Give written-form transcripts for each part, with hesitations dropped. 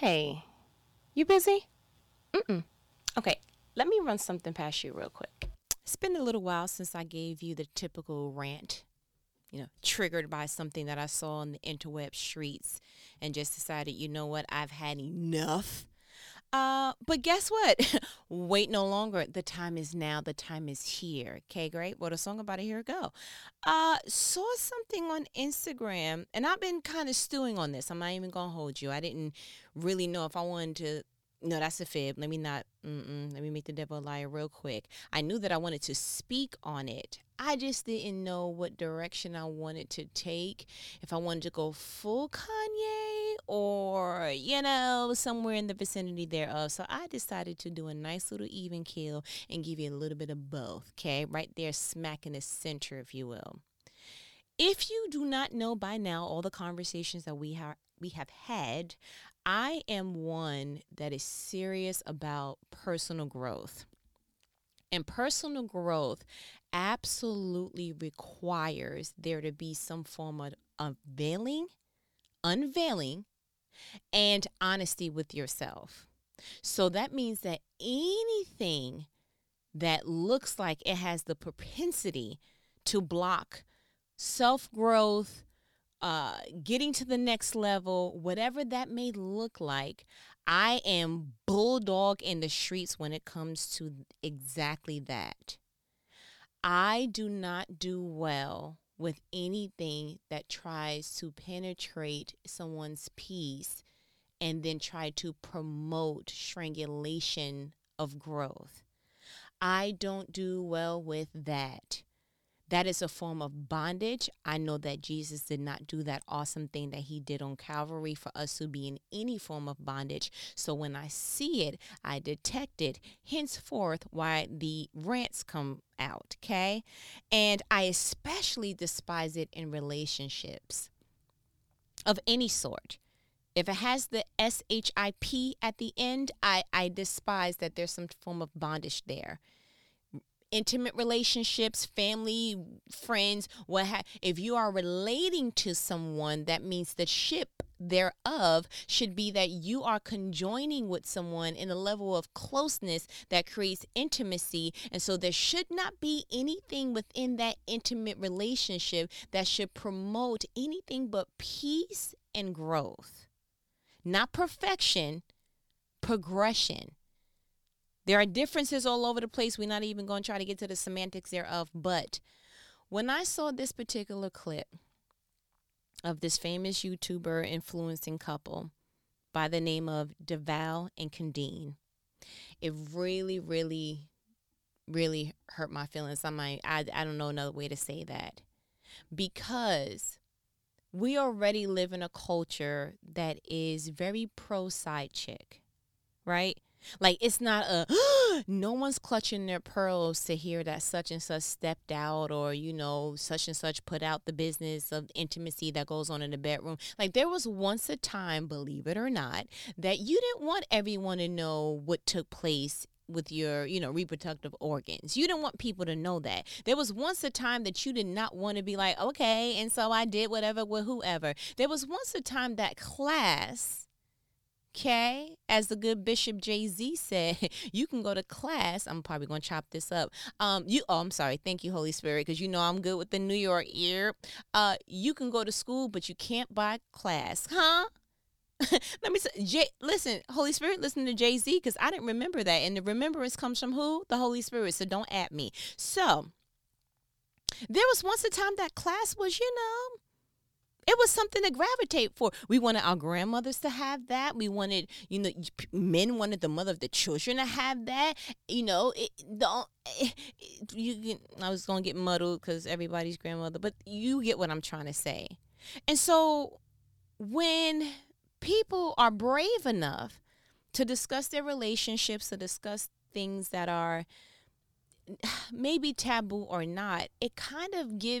Hey, you busy? Okay, let me run something past you real quick. It's been a little while since I gave you the typical rant, triggered by something that I saw on the interweb streets and just decided, you know what, I've had enough. But guess what? Wait no longer. The time is now. The time is here. Okay, great. Well, the song about a year ago. Saw something on Instagram, and I've been kind of stewing on this. I'm not even going to hold you. I didn't really know if I wanted to. No, that's a fib. Let me not. Let me make the devil a liar real quick. I knew that I wanted to speak on it. I just didn't know what direction I wanted to take. If I wanted to go full Kanye or, somewhere in the vicinity thereof. So I decided to do a nice little even keel and give you a little bit of both. Okay, right there smack in the center, if you will. If you do not know by now all the conversations that we have had, I am one that is serious about personal growth. And personal growth absolutely requires there to be some form of unveiling, and honesty with yourself. So that means that anything that looks like it has the propensity to block self-growth, getting to the next level, whatever that may look like, I am bulldog in the streets when it comes to exactly that. I do not do well with anything that tries to penetrate someone's peace and then try to promote strangulation of growth. I don't do well with that. That is a form of bondage. I know that Jesus did not do that awesome thing that he did on Calvary for us to be in any form of bondage. So when I see it, I detect it. Henceforth, why the rants come out, okay? And I especially despise it in relationships of any sort. If it has the S-H-I-P at the end, I despise that there's some form of bondage there. Intimate relationships, family, friends, if you are relating to someone, that means the ship thereof should be that you are conjoining with someone in a level of closeness that creates intimacy. And so there should not be anything within that intimate relationship that should promote anything but peace and growth. Not perfection, progression. There are differences all over the place. We're not even going to try to get to the semantics thereof. But when I saw this particular clip of this famous YouTuber influencing couple by the name of Devale and Khadeen, it really, really, really hurt my feelings. I don't know another way to say that. Because we already live in a culture that is very pro-side chick, right? Like, it's not no one's clutching their pearls to hear that such and such stepped out or, such and such put out the business of intimacy that goes on in the bedroom. Like, there was once a time, believe it or not, that you didn't want everyone to know what took place with your, reproductive organs. You didn't want people to know that. There was once a time that you did not want to be like, okay, and so I did whatever with whoever. There was once a time that class... Okay, as the good Bishop Jay-Z said, you can go to class. I'm probably going to chop this up. I'm sorry. Thank you, Holy Spirit, because I'm good with the New York ear. You can go to school, but you can't buy class. Huh? Let me say, listen, Holy Spirit, listen to Jay-Z, because I didn't remember that. And the remembrance comes from who? The Holy Spirit. So don't at me. So there was once a time that class was, it was something to gravitate for. We wanted our grandmothers to have that. We wanted, men wanted the mother of the children to have that. I was going to get muddled because everybody's grandmother, but you get what I'm trying to say. And so when people are brave enough to discuss their relationships, to discuss things that are maybe taboo or not, it kind of gives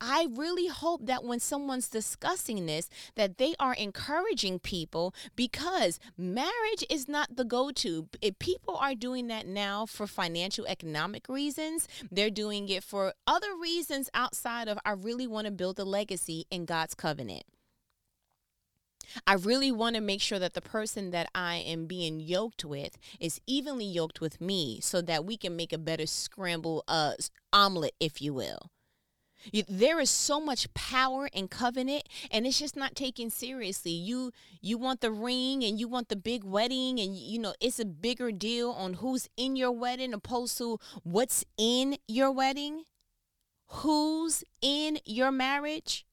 I really hope that when someone's discussing this, that they are encouraging people, because marriage is not the go-to. If people are doing that now for financial economic reasons, they're doing it for other reasons outside of I really want to build a legacy in God's covenant. I really want to make sure that the person that I am being yoked with is evenly yoked with me so that we can make a better scramble omelet, if you will. There is so much power in covenant, and it's just not taken seriously. You want the ring and you want the big wedding, and you know it's a bigger deal on who's in your wedding opposed to what's in your wedding, who's in your marriage.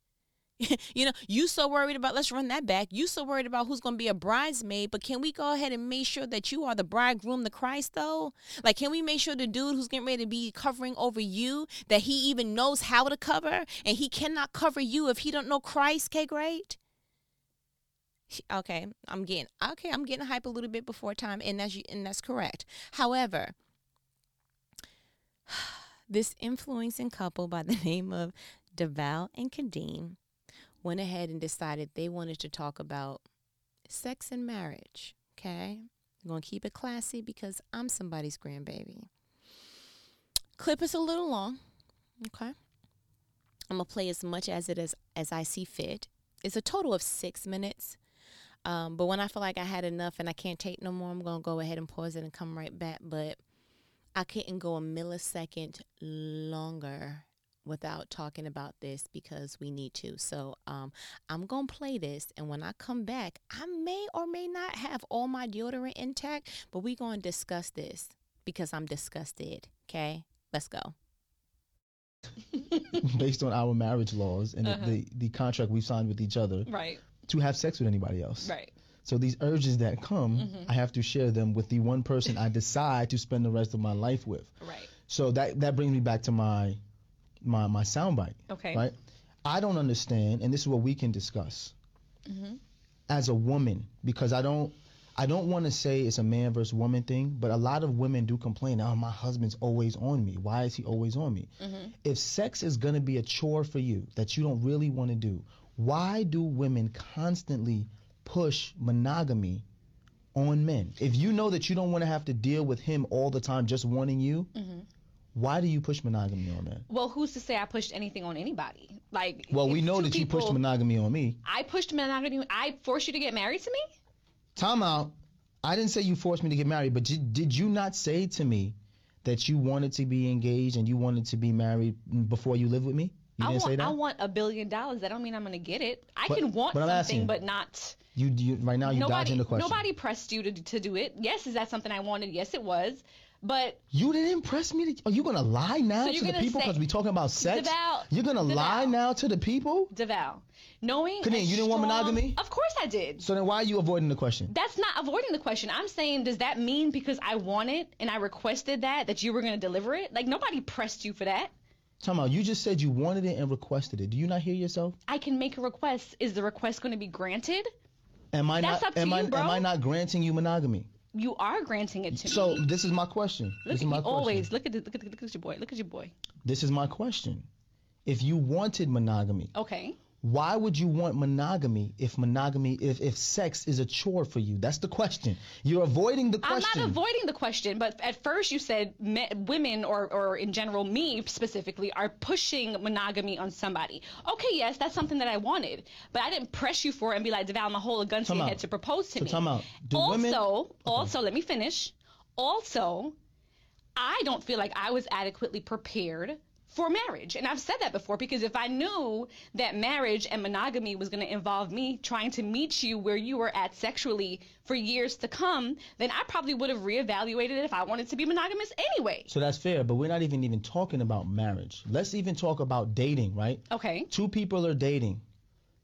You know, you so worried about, let's run that back. You so worried about who's going to be a bridesmaid, but can we go ahead and make sure that you are the bridegroom to Christ though? Like, can we make sure the dude who's getting ready to be covering over you, that he even knows how to cover, and he cannot cover you if he don't know Christ, okay, great? Okay, I'm getting hype a little bit before time, and that's correct. However, this influencing couple by the name of Devale and Khadeen went ahead and decided they wanted to talk about sex and marriage, okay? I'm going to keep it classy because I'm somebody's grandbaby. Clip is a little long, okay? I'm going to play as much as I see fit. It's a total of 6 minutes, but when I feel like I had enough and I can't take no more, I'm going to go ahead and pause it and come right back, but I couldn't go a millisecond longer without talking about this because we need to. So I'm going to play this, and when I come back, I may or may not have all my deodorant intact, but we're going to discuss this because I'm disgusted, okay? Let's go. Based on our marriage laws and the contract we've signed with each other, right, to have sex with anybody else. Right. So these urges that come, I have to share them with the one person I decide to spend the rest of my life with. Right. So that brings me back to my soundbite. Okay. Right? I don't understand, and this is what we can discuss as a woman, because I don't want to say it's a man versus woman thing, but a lot of women do complain, oh, my husband's always on me. Why is he always on me? If sex is going to be a chore for you that you don't really want to do, why do women constantly push monogamy on men? If you know that you don't want to have to deal with him all the time just wanting you, why do you push monogamy on men? Well, who's to say I pushed anything on anybody? Like, well, we know that you pushed monogamy on me. I pushed monogamy. I forced you to get married to me? Time out. I didn't say you forced me to get married, but did you not say to me that you wanted to be engaged and you wanted to be married before you lived with me? You didn't say that? I want $1 billion. That don't mean I'm going to get it. I can want something, but not... You right now, you're dodging the question. Nobody pressed you to do it. Yes, is that something I wanted? Yes, it was. But you didn't press me. Are you going to lie now to the people because we're talking about sex? You're going to lie now to the people? Devale. Knowing Khadeen, you didn't want monogamy? Of course I did. So then why are you avoiding the question? That's not avoiding the question. I'm saying, does that mean because I want it and I requested that you were going to deliver it? Like, nobody pressed you for that. Time out. You just said you wanted it and requested it. Do you not hear yourself? I can make a request. Is the request going to be granted? Am I not granting you monogamy? You are granting it to me. So this is my question. Look at your boy. This is my question. If you wanted monogamy, okay, why would you want monogamy if sex is a chore for you? That's the question. You're avoiding the question. I'm not avoiding the question, but at first you said women or in general me specifically are pushing monogamy on somebody. Okay, yes, that's something that I wanted, but I didn't press you for it and be like, Devale, my whole a gun to your head to propose to me. So time out. Let me finish. Also, I don't feel like I was adequately prepared for marriage. And I've said that before, because if I knew that marriage and monogamy was going to involve me trying to meet you where you were at sexually for years to come, then I probably would have reevaluated it if I wanted to be monogamous anyway. So that's fair, but we're not even talking about marriage. Let's even talk about dating, right? Okay. Two people are dating.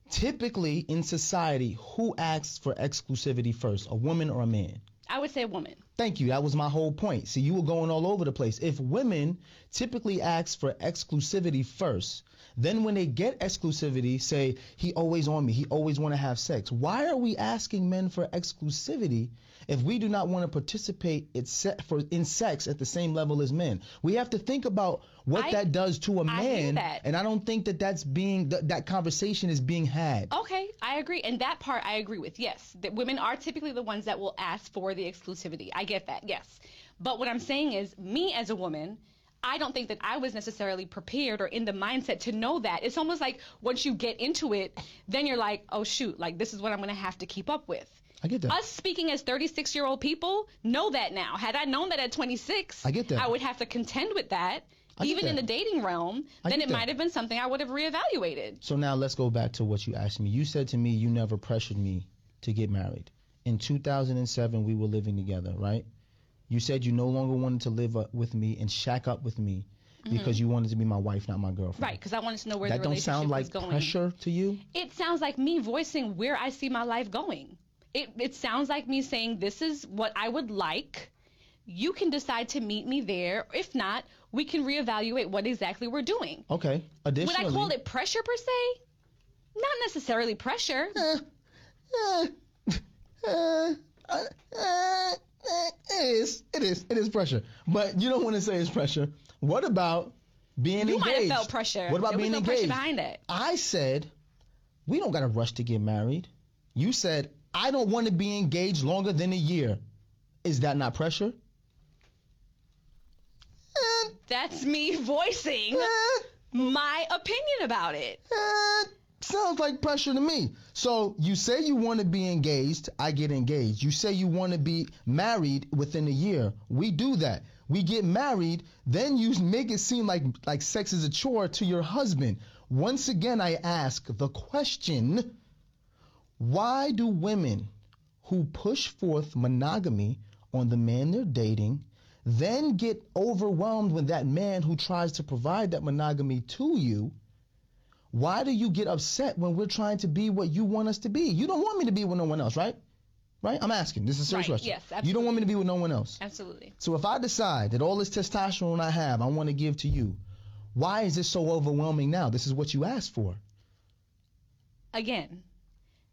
Typically in society, who asks for exclusivity first, a woman or a man? I would say woman. Thank you. That was my whole point. See, you were going all over the place. If women typically ask for exclusivity first, then when they get exclusivity, say, he always on me, he always want to have sex. Why are we asking men for exclusivity if we do not want to participate in sex at the same level as men? We have to think about what that does to a man, and I don't think that conversation is being had. Okay, I agree, and that part I agree with, yes. That women are typically the ones that will ask for the exclusivity. I get that, yes. But what I'm saying is, me as a woman, I don't think that I was necessarily prepared or in the mindset to know that. It's almost like once you get into it, then you're like, oh, shoot, like this is what I'm going to have to keep up with. I get that. Us speaking as 36-year-old people know that now. Had I known that at 26, I get that. I would have to contend with that. Even in the dating realm, then it might have been something I would have reevaluated. So now let's go back to what you asked me. You said to me you never pressured me to get married. In 2007, we were living together, right? You said you no longer wanted to live up with me and shack up with me because you wanted to be my wife, not my girlfriend. Right, because I wanted to know where the relationship was going. That don't sound like pressure to you? It sounds like me voicing where I see my life going. It sounds like me saying this is what I would like. You can decide to meet me there. If not, we can reevaluate what exactly we're doing. Okay. Additionally, would I call it pressure per se? Not necessarily pressure. It is pressure. But you don't want to say it's pressure. What about being engaged? You might have felt pressure. What about being engaged? There was no pressure behind it. I said, we don't got to rush to get married. You said, I don't want to be engaged longer than a year. Is that not pressure? That's me voicing my opinion about it. Sounds like pressure to me. So you say you want to be engaged, I get engaged. You say you want to be married within a year. We do that. We get married, then you make it seem like sex is a chore to your husband. Once again, I ask the question, why do women who push forth monogamy on the man they're dating then get overwhelmed when that man who tries to provide that monogamy to you? Why do you get upset when we're trying to be what you want us to be? You don't want me to be with no one else, right? Right? I'm asking. This is a serious question. Yes, absolutely. You don't want me to be with no one else. Absolutely. So if I decide that all this testosterone I have, I want to give to you, why is this so overwhelming now? This is what you asked for. Again,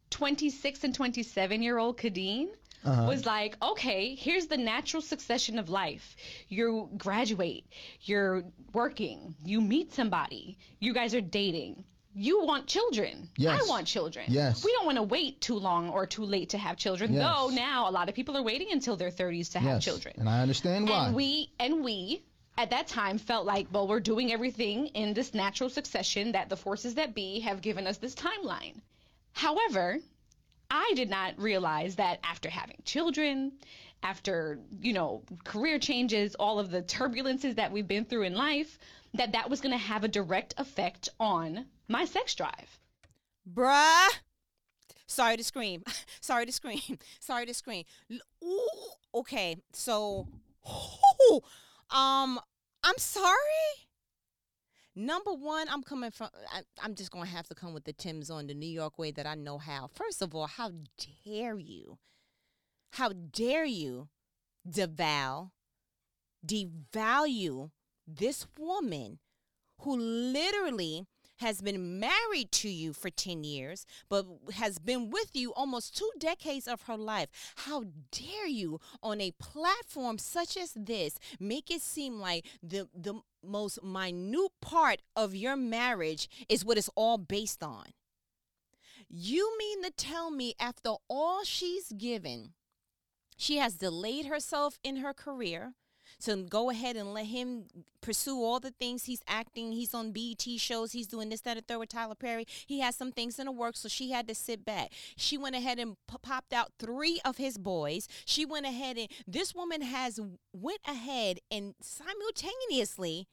26 and 27-year-old Khadeen was like, okay, here's the natural succession of life. You graduate, you're working, you meet somebody, you guys are dating. You want children. Yes. I want children. Yes. We don't want to wait too long or too late to have children. Yes. Though now a lot of people are waiting until their 30s to have children. And I understand why. And we at that time felt like, well, we're doing everything in this natural succession that the forces that be have given us this timeline. However, I did not realize that after having children, after, career changes, all of the turbulences that we've been through in life, that was going to have a direct effect on my sex drive. Bruh. Sorry to scream. Ooh, okay. So, I'm sorry. Number one, I'm just going to have to come with the Timbs on the New York way that I know how. First of all, how dare you? How dare you devalue this woman who literally has been married to you for 10 years, but has been with you almost 2 decades of her life. How dare you, on a platform such as this, make it seem like the most minute part of your marriage is what it's all based on? You mean to tell me after all she's given, she has delayed herself in her career, to go ahead and let him pursue all the things he's acting. He's on BET shows. He's doing this, that, and third with Tyler Perry. He has some things in the works, so she had to sit back. She went ahead and popped out 3 of his boys. She went ahead and this woman has went ahead and simultaneously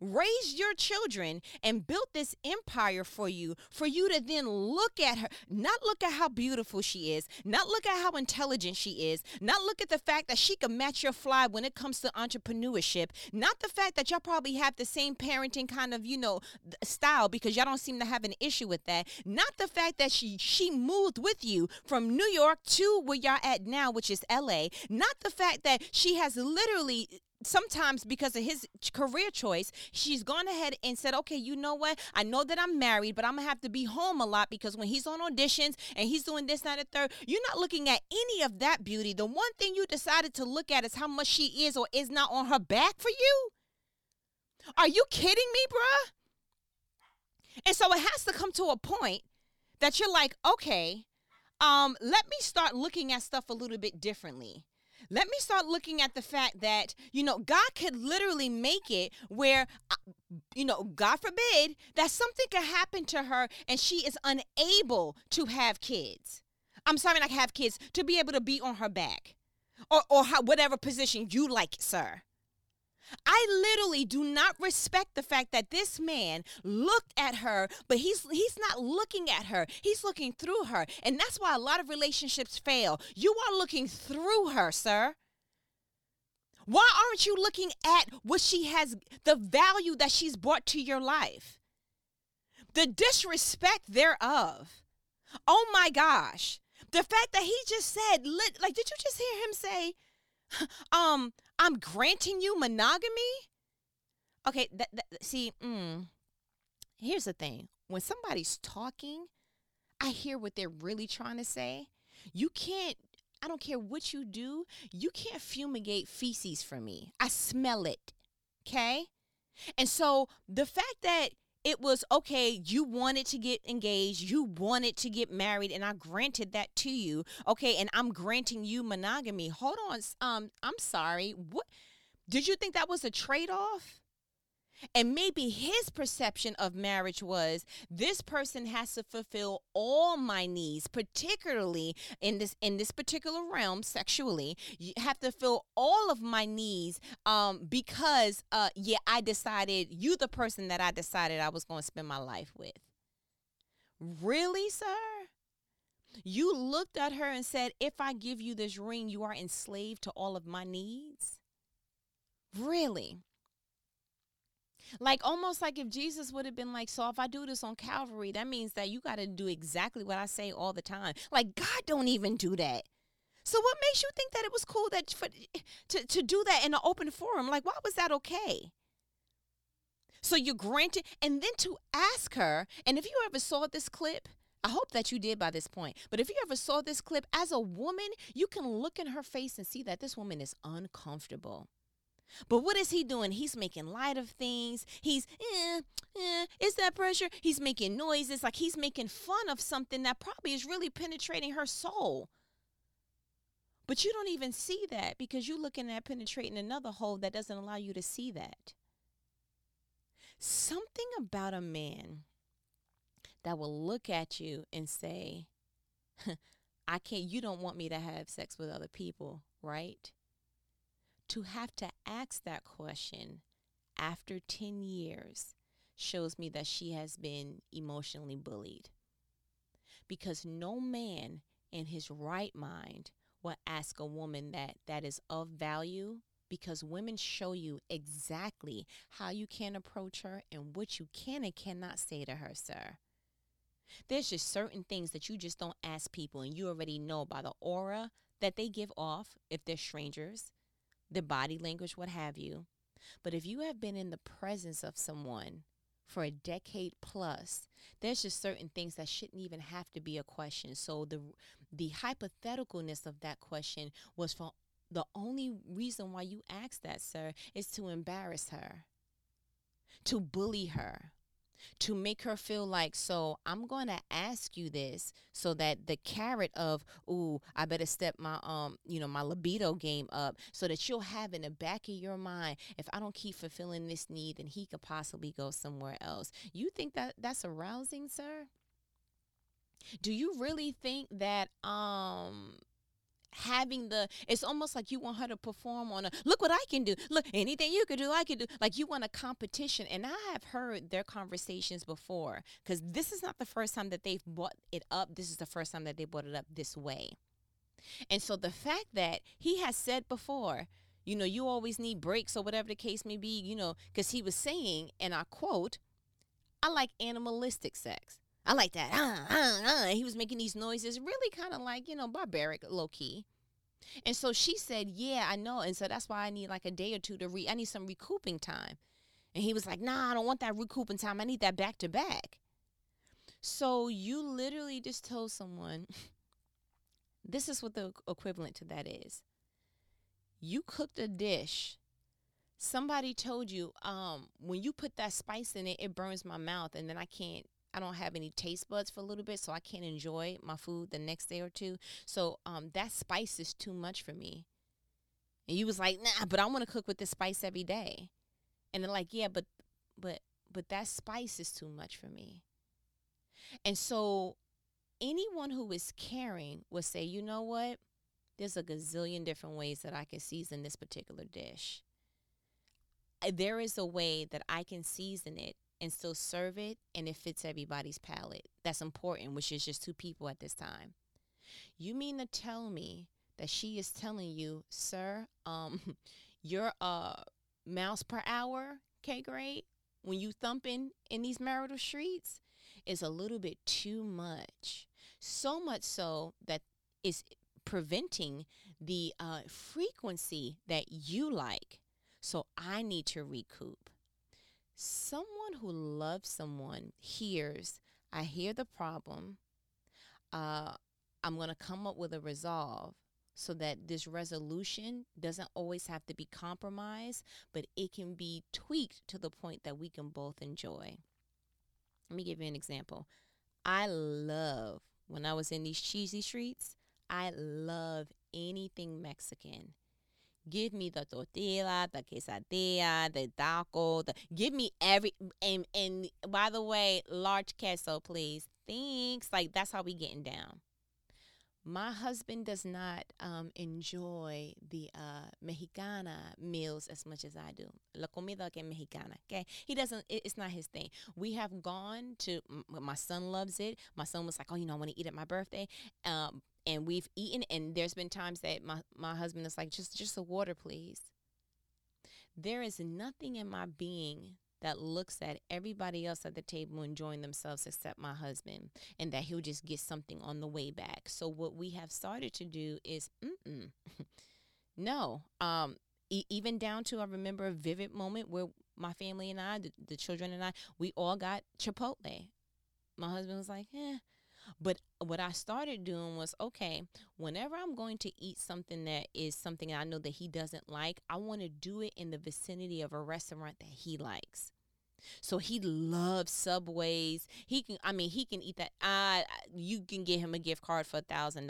raised your children and built this empire for you to then look at her, not look at how beautiful she is, not look at how intelligent she is, not look at the fact that she can match your fly when it comes to entrepreneurship, not the fact that y'all probably have the same parenting kind of, style because y'all don't seem to have an issue with that, not the fact that she moved with you from New York to where y'all at now, which is LA, not the fact that she has literally sometimes because of his career choice, she's gone ahead and said, okay, you know what? I know that I'm married, but I'm going to have to be home a lot because when he's on auditions and he's doing this, that, and third, you're not looking at any of that beauty. The one thing you decided to look at is how much she is or is not on her back for you. Are you kidding me, bruh? And so it has to come to a point that you're like, okay, let me start looking at stuff a little bit differently. let me start looking at the fact that, you know, God could literally make it where, you know, God forbid that something could happen to her and she is unable to have kids. I'm sorry, not have kids, to be able to be on her back or how, whatever position you like, sir. I literally do not respect the fact that this man looked at her, but he's not looking at her. He's looking through her. And that's why a lot of relationships fail. You are looking through her, sir. Why aren't you looking at what she has, the value that she's brought to your life? The disrespect thereof. Oh my gosh. The fact that he just said, like, did you just hear him say, I'm granting you monogamy? Okay, see, here's the thing. When somebody's talking, I hear what they're really trying to say. You can't, I don't care what you do, you can't fumigate feces from me. I smell it, okay? And so the fact that it was, okay, you wanted to get engaged, you wanted to get married, and I granted that to you, okay, and I'm granting you monogamy. Hold on, I'm sorry. What? Did you think that was a trade-off? And maybe his perception of marriage was, this person has to fulfill all my needs, particularly in this particular realm, sexually. You have to fulfill all of my needs because, I decided, you the person that I decided I was going to spend my life with. Really, sir? You looked at her and said, if I give you this ring, you are enslaved to all of my needs? Really? Like, almost like if Jesus would have been like, so if I do this on Calvary, that means that you got to do exactly what I say all the time. Like, God don't even do that. So what makes you think that it was cool that to do that in an open forum? Like, why was that okay? So you granted, and then to ask her, and if you ever saw this clip, I hope that you did by this point, but if you ever saw this clip, as a woman, you can look in her face and see that this woman is uncomfortable. But what is he doing? He's making light of things. He's, is that pressure? He's making noises. Like, he's making fun of something that probably is really penetrating her soul. But you don't even see that because you're looking at penetrating another hole that doesn't allow you to see that. Something about a man that will look at you and say, I can't, you don't want me to have sex with other people, right? To have to ask that question after 10 years shows me that she has been emotionally bullied. Because no man in his right mind will ask a woman that is of value, because women show you exactly how you can approach her and what you can and cannot say to her, sir. There's just certain things that you just don't ask people, and you already know by the aura that they give off if they're strangers, the body language, what have you. But if you have been in the presence of someone for a decade plus, there's just certain things that shouldn't even have to be a question. So the hypotheticalness of that question was, for the only reason why you asked that, sir, is to embarrass her, to bully her, to make her feel like, so I'm going to ask you this so that the carrot of, ooh, I better step my, my libido game up, so that you'll have in the back of your mind, if I don't keep fulfilling this need, then he could possibly go somewhere else. You think that that's arousing, sir? Do you really think that, it's almost like you want her to perform on a, look what I can do. Look, anything you could do, I could do. Like, you want a competition. And I have heard their conversations before, because this is not the first time that they've brought it up. This is the first time that they brought it up this way. And so the fact that he has said before, you know, you always need breaks or whatever the case may be, you know, because he was saying, and I quote, I like animalistic sex. I like that. He was making these noises, really kind of like, you know, barbaric, low key. And so she said, yeah, I know. And so that's why I need like a day or two I need some recouping time. And he was like, nah, I don't want that recouping time. I need that back to back. So you literally just told someone, this is what the equivalent to that is. You cooked a dish. Somebody told you, when you put that spice in it, it burns my mouth, and then I don't have any taste buds for a little bit, so I can't enjoy my food the next day or two. So that spice is too much for me. And you was like, nah, but I want to cook with this spice every day. And they're like, yeah, but that spice is too much for me. And so anyone who is caring will say, you know what? There's a gazillion different ways that I can season this particular dish. There is a way that I can season it and still serve it, and it fits everybody's palate. That's important, which is just two people at this time. You mean to tell me that she is telling you, sir, your miles per hour, okay, great, when you thumping in these marital streets is a little bit too much. So much so that it's preventing the frequency that you like. So I need to recoup. Someone who loves someone hears, I hear the problem. I'm going to come up with a resolve so that this resolution doesn't always have to be compromised, but it can be tweaked to the point that we can both enjoy. Let me give you an example. I love, when I was in these cheesy streets, I love anything Mexican. Give me the tortilla, the quesadilla, the taco. Give me every, and by the way, large queso, please. Thanks. Like, that's how we getting down. My husband does not enjoy the Mexicana meals as much as I do. La comida que mexicana, okay? He doesn't, it's not his thing. We have gone to, my son loves it. My son was like, oh, you know, I want to eat at my birthday. And we've eaten, and there's been times that my husband is like, just a water, please. There is nothing in my being that looks at everybody else at the table enjoying themselves except my husband, and that he'll just get something on the way back. So what we have started to do is, no. Even down to, I remember a vivid moment where my family and I, the children and I, we all got Chipotle. My husband was like, eh. But what I started doing was, okay, whenever I'm going to eat something that is something I know that he doesn't like, I want to do it in the vicinity of a restaurant that he likes. So he loves Subways. He can eat that. You can get him a gift card for $1,000,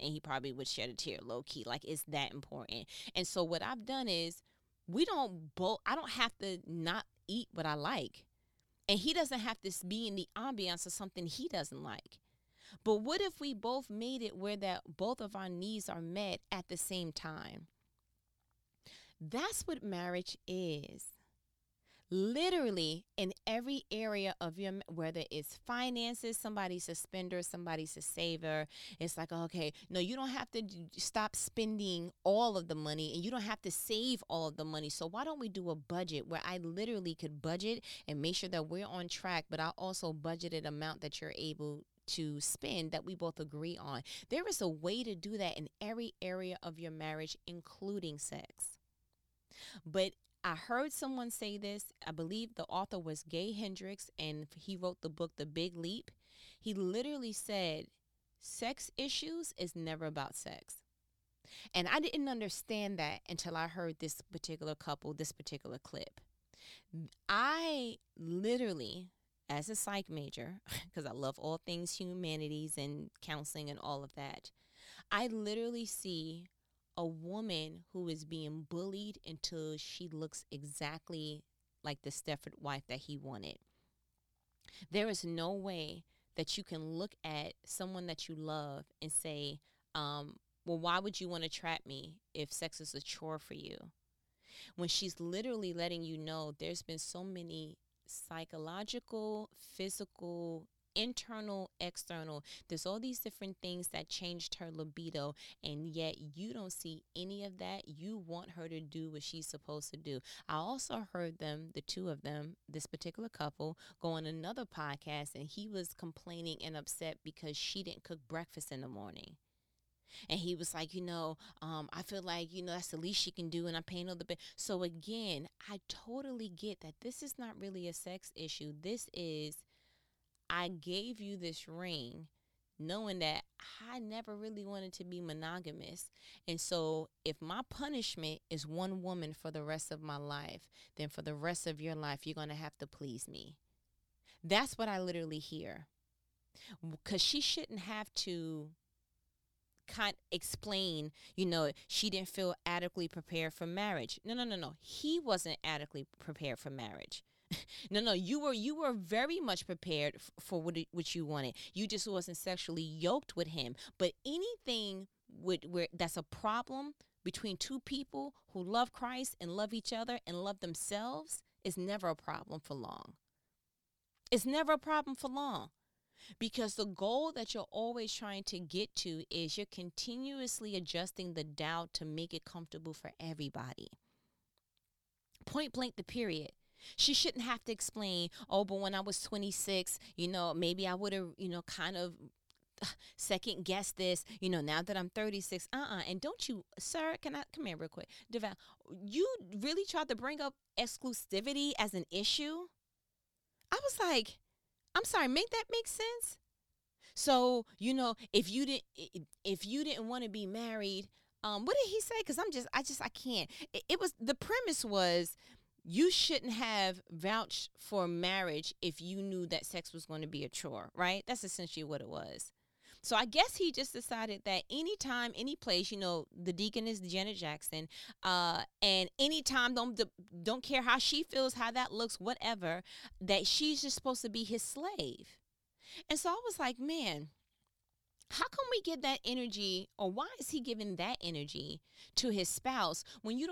and he probably would shed a tear low key. Like, it's that important. And so what I've done is I don't have to not eat what I like. And he doesn't have to be in the ambiance of something he doesn't like. But what if we both made it where that both of our needs are met at the same time? That's what marriage is. Literally in every area of your, whether it's finances, somebody's a spender, somebody's a saver. It's like, okay, no, you don't have to stop spending all of the money, and you don't have to save all of the money. So why don't we do a budget where I literally could budget and make sure that we're on track, but I also budgeted amount that you're able to spend that we both agree on. There is a way to do that in every area of your marriage, including sex. But I heard someone say this. I believe the author was Gay Hendricks, and he wrote the book, The Big Leap. He literally said, sex issues is never about sex. And I didn't understand that until I heard this particular couple, this particular clip. I literally, as a psych major, because I love all things humanities and counseling and all of that, I literally see a woman who is being bullied until she looks exactly like the Stepford wife that he wanted. There is no way that you can look at someone that you love and say, well, why would you want to trap me if sex is a chore for you? When she's literally letting you know there's been so many psychological, physical, internal, external. There's all these different things that changed her libido, and yet you don't see any of that. You want her to do what she's supposed to do. I also heard them, the two of them, this particular couple, go on another podcast, and he was complaining and upset because she didn't cook breakfast in the morning. And he was like, I feel like, that's the least she can do, and I'm paying all the bill. So again, I totally get that this is not really a sex issue. This is, I gave you this ring knowing that I never really wanted to be monogamous. And so if my punishment is one woman for the rest of my life, then for the rest of your life, you're going to have to please me. That's what I literally hear. Because she shouldn't have to explain, you know, she didn't feel adequately prepared for marriage. No. He wasn't adequately prepared for marriage. No. You were very much prepared for what you wanted. You just wasn't sexually yoked with him. But anything that's a problem between two people who love Christ and love each other and love themselves is never a problem for long. It's never a problem for long. Because the goal that you're always trying to get to is you're continuously adjusting the doubt to make it comfortable for everybody. Point blank, the period. She shouldn't have to explain, oh, but when I was 26, you know, maybe I would have, you know, kind of second guess this, you know, now that I'm 36. And don't you, sir, can I come here real quick? Devale, you really tried to bring up exclusivity as an issue? I was like, I'm sorry, make that make sense? So, you know, if you didn't want to be married, what did he say? Because I can't. It was, the premise was you shouldn't have vouched for marriage if you knew that sex was going to be a chore, right? That's essentially what it was. So I guess he just decided that anytime, any place, you know, the deaconess Janet Jackson, and anytime, don't care how she feels, how that looks, whatever, that she's just supposed to be his slave. And so I was like, man, how can we give that energy, or why is he giving that energy to his spouse when you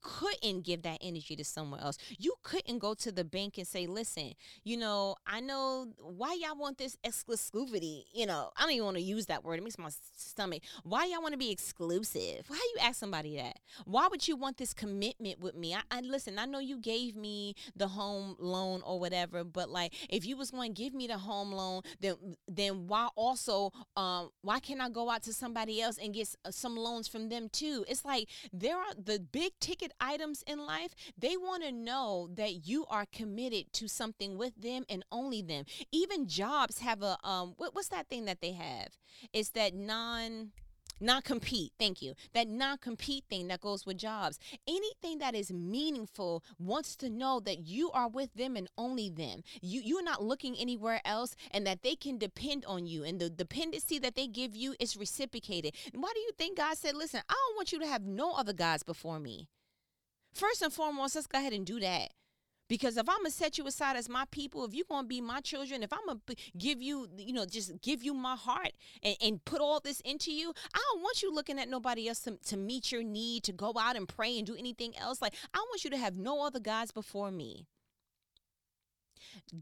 couldn't give that energy to someone else? You couldn't go to the bank and say, listen, you know, I know why y'all want this exclusivity. You know, I don't even want to use that word. It makes my stomach. Why y'all want to be exclusive? Why you ask somebody that? Why would you want this commitment with me? Listen, I know you gave me the home loan or whatever, but like if you was going to give me the home loan, then why also... why can't I go out to somebody else and get some loans from them too? It's like there are the big ticket items in life. They want to know that you are committed to something with them and only them. Even jobs have a what's that thing that they have? It's that non-compete. Thank you. That non-compete thing that goes with jobs. Anything that is meaningful wants to know that you are with them and only them. You're not looking anywhere else, and that they can depend on you. And the dependency that they give you is reciprocated. And why do you think God said, listen, I don't want you to have no other gods before me? First and foremost, let's go ahead and do that. Because if I'm going to set you aside as my people, if you're going to be my children, if I'm going to give you, you know, just give you my heart and put all this into you, I don't want you looking at nobody else to meet your need, to go out and pray and do anything else. Like, I want you to have no other gods before me.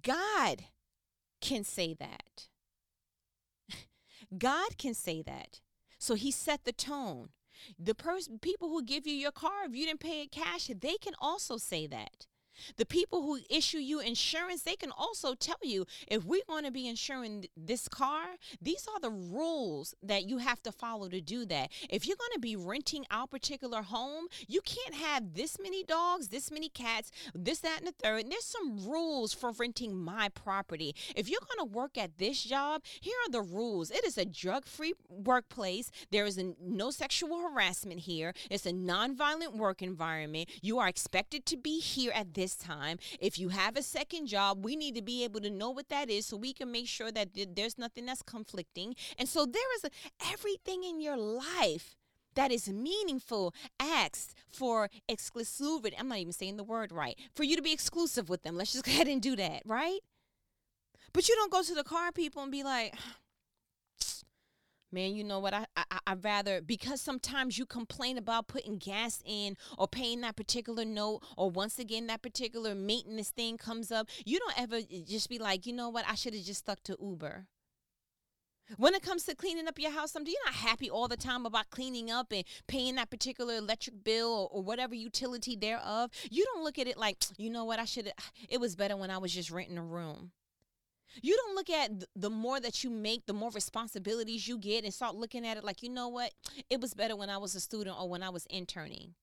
God can say that. God can say that. So he set the tone. The people who give you your car, if you didn't pay it cash, they can also say that. The people who issue you insurance, they can also tell you, if we're going to be insuring this car, these are the rules that you have to follow to do that. If you're going to be renting our particular home, you can't have this many dogs, this many cats, this, that, and the third. And there's some rules for renting my property. If you're going to work at this job, here are the rules. It is a drug-free workplace. There is no sexual harassment here. It's a nonviolent work environment. You are expected to be here at this time. If you have a second job, we need to be able to know what that is so we can make sure that there's nothing that's conflicting. And so there is everything in your life that is meaningful asks for exclusivity. I'm not even saying the word right. For you to be exclusive with them. Let's just go ahead and do that, right? But you don't go to the car people and be like, man, you know what, I'd rather, because sometimes you complain about putting gas in or paying that particular note, or once again, that particular maintenance thing comes up. You don't ever just be like, you know what, I should have just stuck to Uber. When it comes to cleaning up your house, you're not happy all the time about cleaning up and paying that particular electric bill or whatever utility thereof. You don't look at it like, you know what, it was better when I was just renting a room. You don't look at the more that you make, the more responsibilities you get, and start looking at it like, you know what, it was better when I was a student or when I was interning.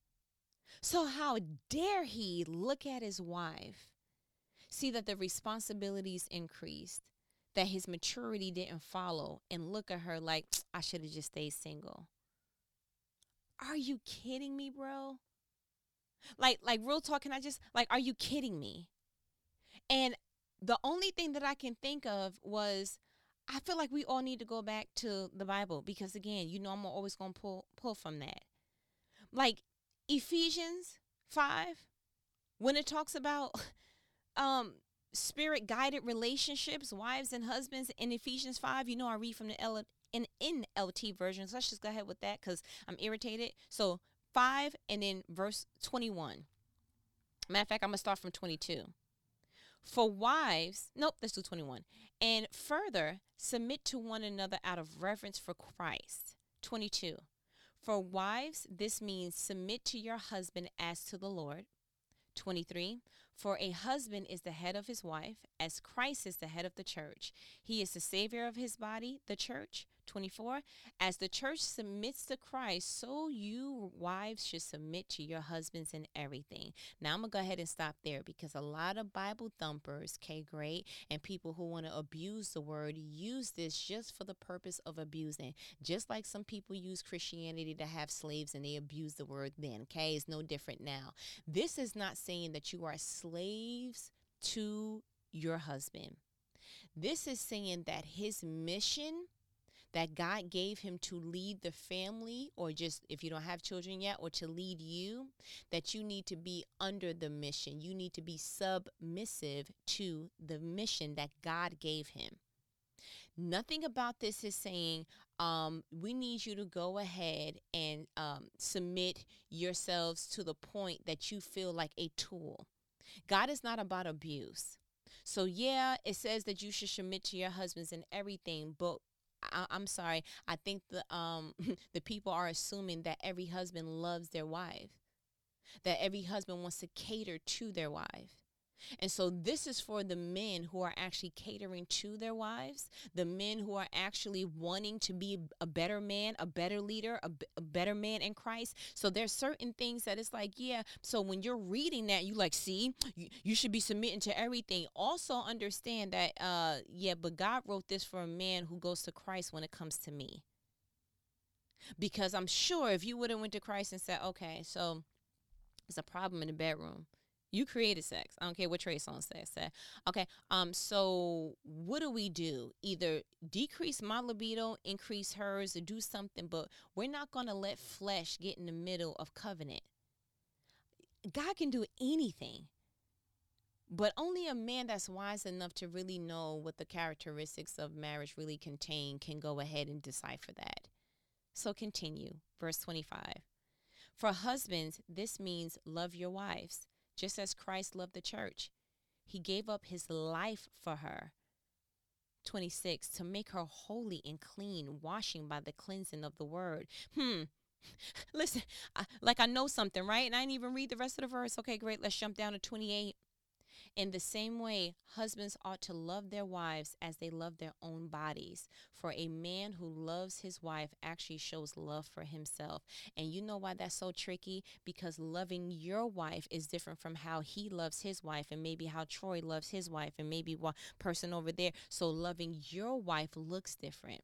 So how dare he look at his wife, see that the responsibilities increased, that his maturity didn't follow, and look at her like, I should have just stayed single. Are you kidding me, bro? Like real talk, are you kidding me? And the only thing that I can think of was I feel like we all need to go back to the Bible because, again, you know I'm always going to pull from that. Like Ephesians 5, when it talks about spirit-guided relationships, wives and husbands in Ephesians 5, you know I read from the NLT version, so let's just go ahead with that because I'm irritated. So 5 and then verse 21. Matter of fact, I'm going to start from 22. For wives, let's do 21. And further, submit to one another out of reverence for Christ. 22. For wives, this means submit to your husband as to the Lord. 23. For a husband is the head of his wife, as Christ is the head of the church. He is the savior of his body, the church. 24. As the church submits to Christ, so you wives should submit to your husbands in everything. Now, I'm going to go ahead and stop there because a lot of Bible thumpers, great, and people who want to abuse the word use this just for the purpose of abusing. Just like some people use Christianity to have slaves and they abuse the word then, okay? It's no different now. This is not saying that you are slaves to your husband. This is saying that his mission that God gave him to lead the family, or just if you don't have children yet, or to lead you, that you need to be under the mission. You need to be submissive to the mission that God gave him. Nothing about this is saying we need you to go ahead and submit yourselves to the point that you feel like a tool. God is not about abuse. So yeah, it says that you should submit to your husbands and everything, but I'm sorry. I think the people are assuming that every husband loves their wife, that every husband wants to cater to their wife. And so this is for the men who are actually catering to their wives, the men who are actually wanting to be a better man, a better leader, a better man in Christ. So there's certain things that it's like, yeah. So when you're reading that, you like, see, you should be submitting to everything. Also understand that, but God wrote this for a man who goes to Christ when it comes to me. Because I'm sure if you would have went to Christ and said, okay, so there's a problem in the bedroom. You created sex. I don't care what Trey Songz said. Okay, so what do we do? Either decrease my libido, increase hers, or do something, but we're not going to let flesh get in the middle of covenant. God can do anything, but only a man that's wise enough to really know what the characteristics of marriage really contain can go ahead and decipher that. So continue, verse 25. For husbands, this means love your wives. Just as Christ loved the church, he gave up his life for her. 26, to make her holy and clean, washing by the cleansing of the word. Listen, I know something, right? And I didn't even read the rest of the verse. Okay, great. Let's jump down to 28. In the same way, husbands ought to love their wives as they love their own bodies. For a man who loves his wife actually shows love for himself. And you know why that's so tricky? Because loving your wife is different from how he loves his wife, and maybe how Troy loves his wife, and maybe one person over there. So loving your wife looks different.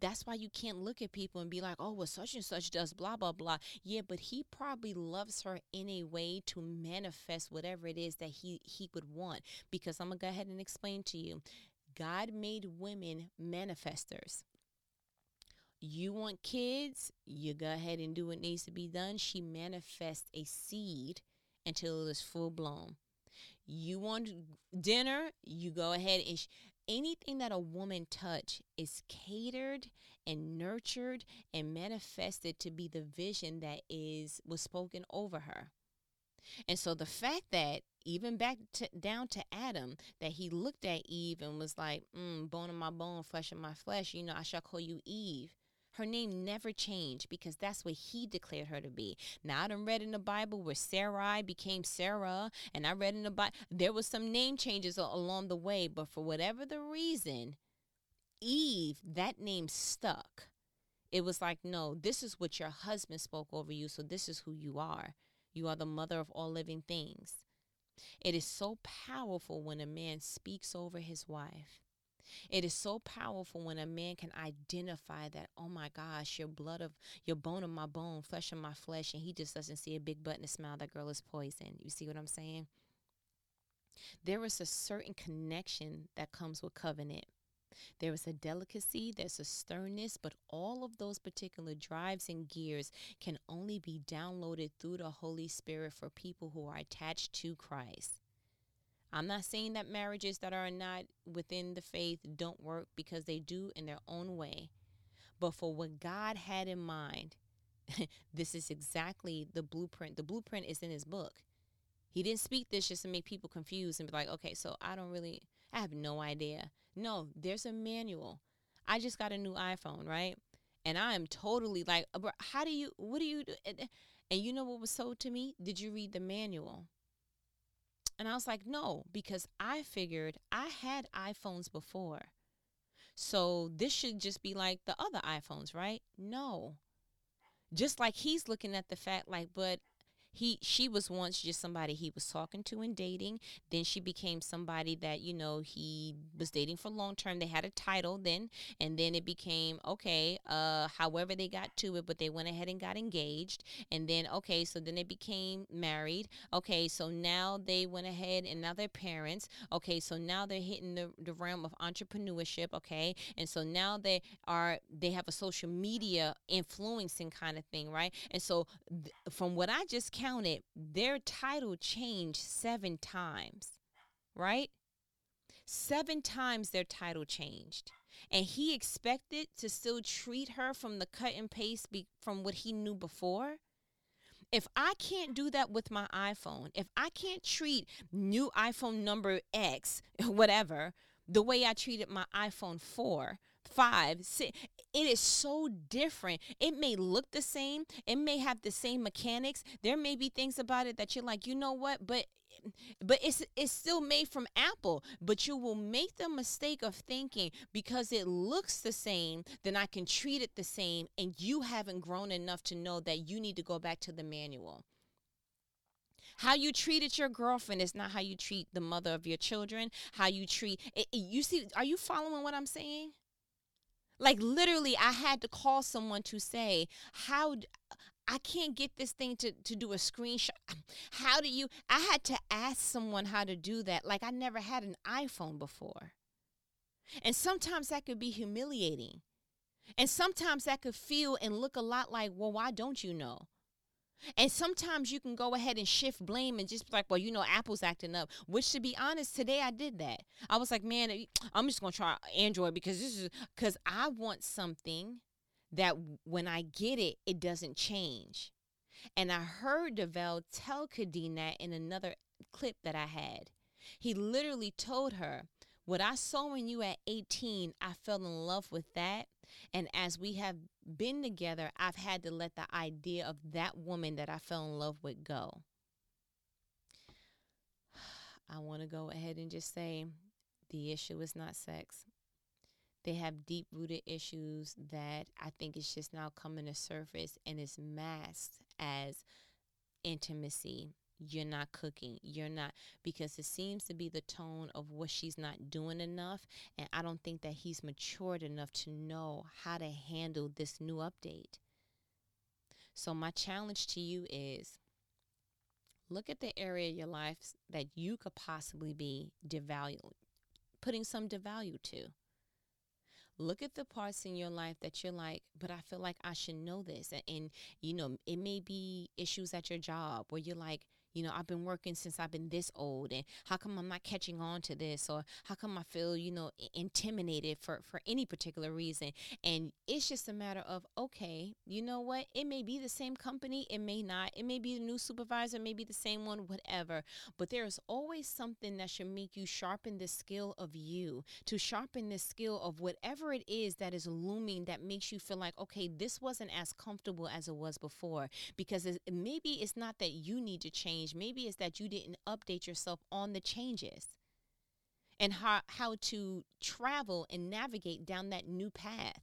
That's why you can't look at people and be like, oh, well, such and such does blah, blah, blah. Yeah, but he probably loves her in a way to manifest whatever it is that he would want. Because I'm going to go ahead and explain to you, God made women manifestors. You want kids, you go ahead and do what needs to be done. She manifests a seed until it is full blown. You want dinner, you go ahead and... anything that a woman touch is catered and nurtured and manifested to be the vision that was spoken over her. And so the fact that even down to Adam, that he looked at Eve and was like, bone of my bone, flesh of my flesh, I shall call you Eve. Her name never changed because that's what he declared her to be. Now, I done read in the Bible where Sarai became Sarah, and I read in the Bible there was some name changes along the way, but for whatever the reason, Eve, that name stuck. It was like, no, this is what your husband spoke over you, so this is who you are. You are the mother of all living things. It is so powerful when a man speaks over his wife. It is so powerful when a man can identify that, oh my gosh, your bone of my bone, flesh of my flesh, and he just doesn't see a big butt and a smile. That girl is poison. You see what I'm saying? There is a certain connection that comes with covenant. There is a delicacy, there's a sternness, but all of those particular drives and gears can only be downloaded through the Holy Spirit for people who are attached to Christ. I'm not saying that marriages that are not within the faith don't work, because they do in their own way. But for what God had in mind, this is exactly the blueprint. The blueprint is in his book. He didn't speak this just to make people confused and be like, okay, so I have no idea. No, there's a manual. I just got a new iPhone, right? And I am totally like, what do you do? And you know what was told to me? Did you read the manual? And I was like, no, because I figured I had iPhones before, so this should just be like the other iPhones, right? No. Just like he's looking at the fact like, but she was once just somebody he was talking to and dating. Then she became somebody that, you know, he was dating for long term. They had a title then. And then it became, okay, however they got to it, but they went ahead and got engaged. And then, okay, so then they became married. Okay, so now they went ahead and now they're parents. Okay, so now they're hitting the realm of entrepreneurship. Okay, and so now they have a social media influencing kind of thing, right? And so from what I just counted, their title changed 7 times, right? 7 times their title changed. And he expected to still treat her from the cut and paste from what he knew before. If I can't do that with my iPhone, if I can't treat new iPhone number X, whatever, the way I treated my iPhone 4, 5, 6, it is so different. It may look the same. It may have the same mechanics. There may be things about it that you're like, you know what? But it's still made from Apple. But you will make the mistake of thinking because it looks the same, then I can treat it the same. And you haven't grown enough to know that you need to go back to the manual. How you treated your girlfriend is not how you treat the mother of your children. How you treat it, you see, are you following what I'm saying? Like, literally, I had to call someone to say, I can't get this thing to do a screenshot. I had to ask someone how to do that. Like, I never had an iPhone before. And sometimes that could be humiliating. And sometimes that could feel and look a lot like, well, why don't you know? And sometimes you can go ahead and shift blame and just be like, well, you know, Apple's acting up, which, to be honest, today I did that. I was like, man, I'm just going to try Android because I want something that when I get it, it doesn't change. And I heard Devale tell Khadeen that in another clip that I had. He literally told her, what I saw in you at 18, I fell in love with that. And as we have been together, I've had to let the idea of that woman that I fell in love with go. I want to go ahead and just say the issue is not sex. They have deep-rooted issues that I think it's just now coming to surface, and it's masked as intimacy. You're not cooking. You're not, because it seems to be the tone of what she's not doing enough. And I don't think that he's matured enough to know how to handle this new update. So my challenge to you is look at the area of your life that you could possibly be putting some devalue to. Look at the parts in your life that you're like, but I feel like I should know this. And, you know, it may be issues at your job where you're like, you know, I've been working since I've been this old, and how come I'm not catching on to this? Or how come I feel, you know, intimidated for any particular reason? And it's just a matter of, okay, you know what? It may be the same company. It may not. It may be the new supervisor. It may be the same one, whatever. But there is always something that should make you sharpen the skill of you, to sharpen the skill of whatever it is that is looming that makes you feel like, okay, this wasn't as comfortable as it was before. Because maybe it's not that you need to change. Maybe it's that you didn't update yourself on the changes and how to travel and navigate down that new path.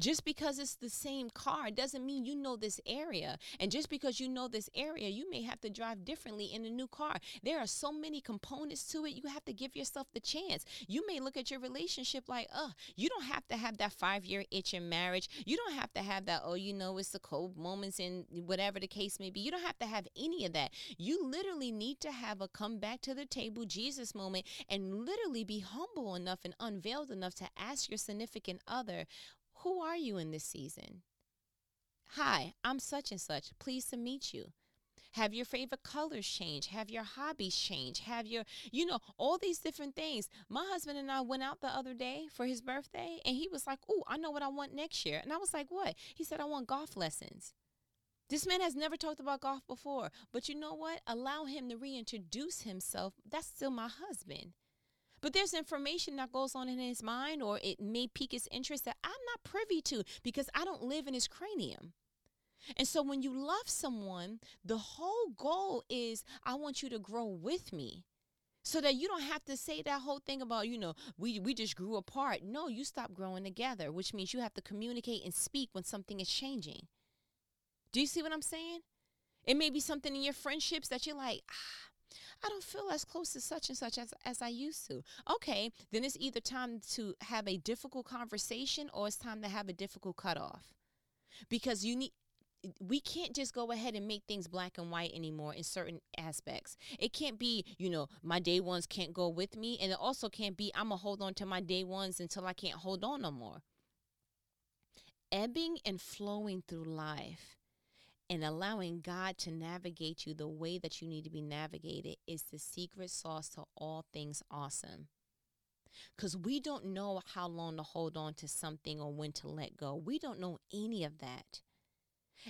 Just because it's the same car doesn't mean you know this area. And just because you know this area, you may have to drive differently in a new car. There are so many components to it. You have to give yourself the chance. You may look at your relationship like, you don't have to have that 5-year itch in marriage. You don't have to have that, it's the cold moments in whatever the case may be. You don't have to have any of that. You literally need to have a come back to the table Jesus moment and literally be humble enough and unveiled enough to ask your significant other, who are you in this season? Hi, I'm such and such. Pleased to meet you. Have your favorite colors change. Have your hobbies change. Have your, all these different things. My husband and I went out the other day for his birthday, and he was like, I know what I want next year. And I was like, what? He said, I want golf lessons. This man has never talked about golf before, but you know what? Allow him to reintroduce himself. That's still my husband. But there's information that goes on in his mind, or it may pique his interest that I'm not privy to because I don't live in his cranium. And so when you love someone, the whole goal is, I want you to grow with me so that you don't have to say that whole thing about, we just grew apart. No, you stopped growing together, which means you have to communicate and speak when something is changing. Do you see what I'm saying? It may be something in your friendships that you're like, I don't feel as close to such and such as I used to. Okay, then it's either time to have a difficult conversation or it's time to have a difficult cutoff. Because we can't just go ahead and make things black and white anymore in certain aspects. It can't be, my day ones can't go with me. And it also can't be, I'm going to hold on to my day ones until I can't hold on no more. Ebbing and flowing through life and allowing God to navigate you the way that you need to be navigated is the secret sauce to all things awesome. Because we don't know how long to hold on to something or when to let go. We don't know any of that.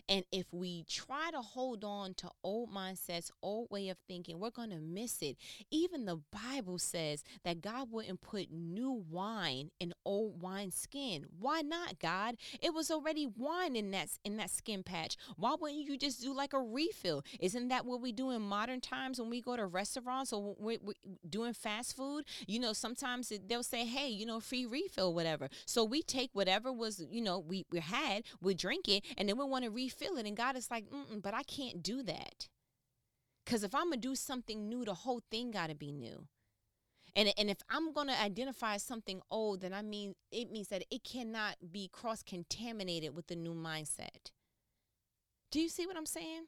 And if we try to hold on to old mindsets, old way of thinking, we're going to miss it. Even the Bible says that God wouldn't put new wine in old wine skin. Why not, God? It was already wine in that skin patch. Why wouldn't you just do like a refill? Isn't that what we do in modern times when we go to restaurants or we're doing fast food? Sometimes they'll say, hey, free refill, whatever. So we take whatever was, we had, we drink it, and then we want to refill it. And God is like, but I can't do that. Because if I'm going to do something new, the whole thing got to be new. And if I'm going to identify something old, then it means that it cannot be cross-contaminated with the new mindset. Do you see what I'm saying?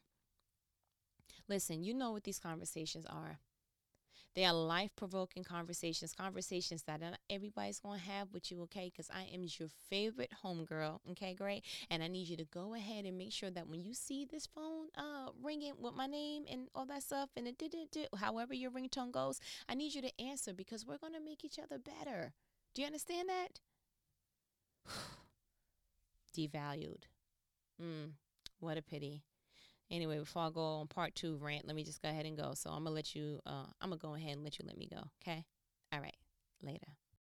Listen, you know what these conversations are. They are life-provoking conversations that not everybody's going to have with you, okay? Because I am your favorite homegirl, okay, great? And I need you to go ahead and make sure that when you see this phone ringing with my name and all that stuff, and it did, however your ringtone goes, I need you to answer because we're going to make each other better. Do you understand that? Devalued. What a pity. Anyway, before I go on part 2 rant, let me just go ahead and go. So I'm going to let you let me go. Okay. All right. Later.